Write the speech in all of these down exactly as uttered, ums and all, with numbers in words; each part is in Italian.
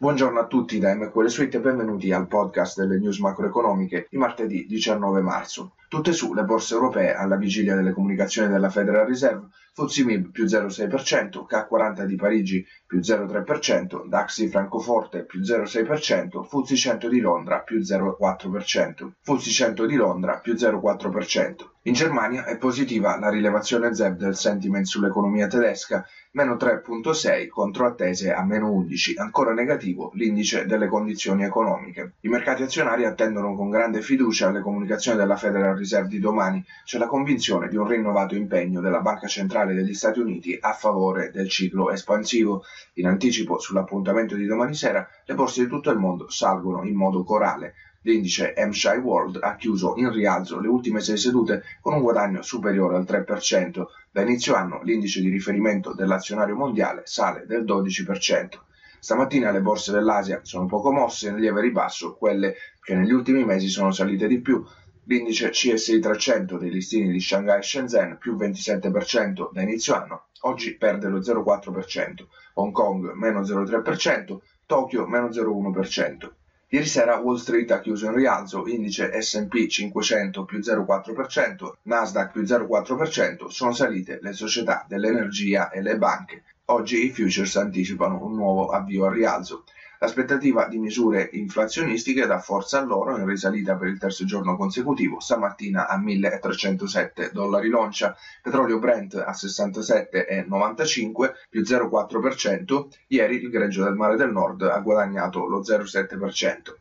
Buongiorno a tutti da M Q L Suite e benvenuti al podcast delle news macroeconomiche di martedì diciannove marzo. Tutte su le borse europee alla vigilia delle comunicazioni della Federal Reserve, F T S E M I B più zero virgola sei per cento, C A C quaranta di Parigi più zero virgola tre per cento, DAX di Francoforte più zero virgola sei per cento, F T S E cento di Londra più zero virgola quattro per cento, F T S E cento di Londra più zero virgola quattro per cento. In Germania è positiva la rilevazione Z E W del sentiment sull'economia tedesca, meno tre virgola sei contro attese a meno undici, ancora negativo l'indice delle condizioni economiche. I mercati azionari attendono con grande fiducia le comunicazioni della Federal Reserve di domani, c'è la convinzione di un rinnovato impegno della Banca Centrale degli Stati Uniti a favore del ciclo espansivo. In anticipo sull'appuntamento di domani sera, le borse di tutto il mondo salgono in modo corale. L'indice M S C I World ha chiuso in rialzo le ultime sei sedute con un guadagno superiore al tre per cento. Da inizio anno l'indice di riferimento dell'azionario mondiale sale del dodici per cento. Stamattina le borse dell'Asia sono poco mosse, in lieve ribasso quelle che negli ultimi mesi sono salite di più. L'indice C S I trecento dei listini di Shanghai e Shenzhen più ventisette per cento da inizio anno, oggi perde lo zero virgola quattro per cento, Hong Kong meno zero virgola tre per cento, Tokyo meno zero virgola uno per cento. Ieri sera Wall Street ha chiuso in rialzo, indice S and P cinquecento più zero virgola quattro per cento, Nasdaq più zero virgola quattro per cento, sono salite le società dell'energia e le banche. Oggi i futures anticipano un nuovo avvio al rialzo. L'aspettativa di misure inflazionistiche dà forza all'oro in risalita per il terzo giorno consecutivo, stamattina a milletrecentosette dollari l'oncia, petrolio Brent a sessantasette virgola novantacinque più zero virgola quattro per cento, ieri il greggio del Mare del Nord ha guadagnato lo zero virgola sette per cento.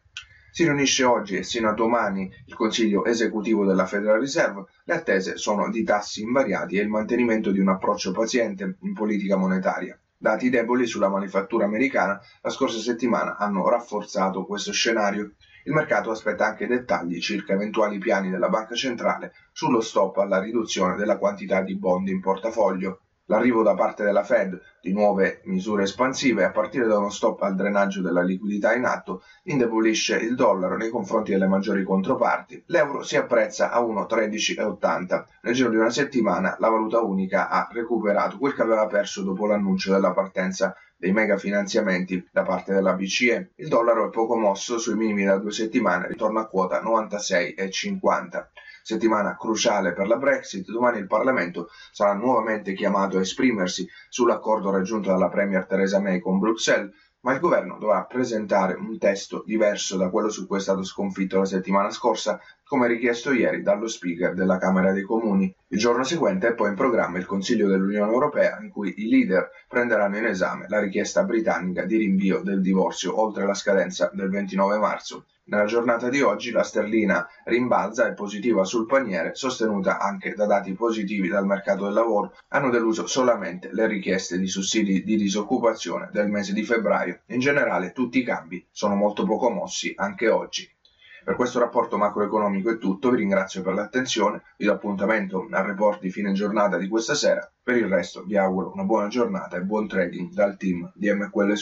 Si riunisce oggi e sino a domani il Consiglio esecutivo della Federal Reserve, le attese sono di tassi invariati e il mantenimento di un approccio paziente in politica monetaria. Dati deboli sulla manifattura americana la scorsa settimana hanno rafforzato questo scenario. Il mercato aspetta anche dettagli circa eventuali piani della Banca Centrale sullo stop alla riduzione della quantità di bond in portafoglio. L'arrivo da parte della Fed di nuove misure espansive a partire da uno stop al drenaggio della liquidità in atto indebolisce il dollaro nei confronti delle maggiori controparti. L'euro si apprezza a uno virgola tredici ottanta. Nel giro di una settimana la valuta unica ha recuperato quel che aveva perso dopo l'annuncio della partenza dei mega finanziamenti da parte della B C E. Il dollaro è poco mosso sui minimi da due settimane, ritorna a quota novantasei virgola cinquanta. Settimana cruciale per la Brexit, domani il Parlamento sarà nuovamente chiamato a esprimersi sull'accordo raggiunto dalla Premier Theresa May con Bruxelles, ma il governo dovrà presentare un testo diverso da quello su cui è stato sconfitto la settimana scorsa, come richiesto ieri dallo Speaker della Camera dei Comuni. Il giorno seguente è poi in programma il Consiglio dell'Unione Europea, in cui i leader prenderanno in esame la richiesta britannica di rinvio del divorzio oltre la scadenza del ventinove marzo. Nella giornata di oggi la sterlina rimbalza e positiva sul paniere, sostenuta anche da dati positivi dal mercato del lavoro. Hanno deluso solamente le richieste di sussidi di disoccupazione del mese di febbraio. In generale tutti i cambi sono molto poco mossi anche oggi. Per questo rapporto macroeconomico è tutto, vi ringrazio per l'attenzione, vi do appuntamento al report di fine giornata di questa sera. Per il resto vi auguro una buona giornata e buon trading dal team di M Q L.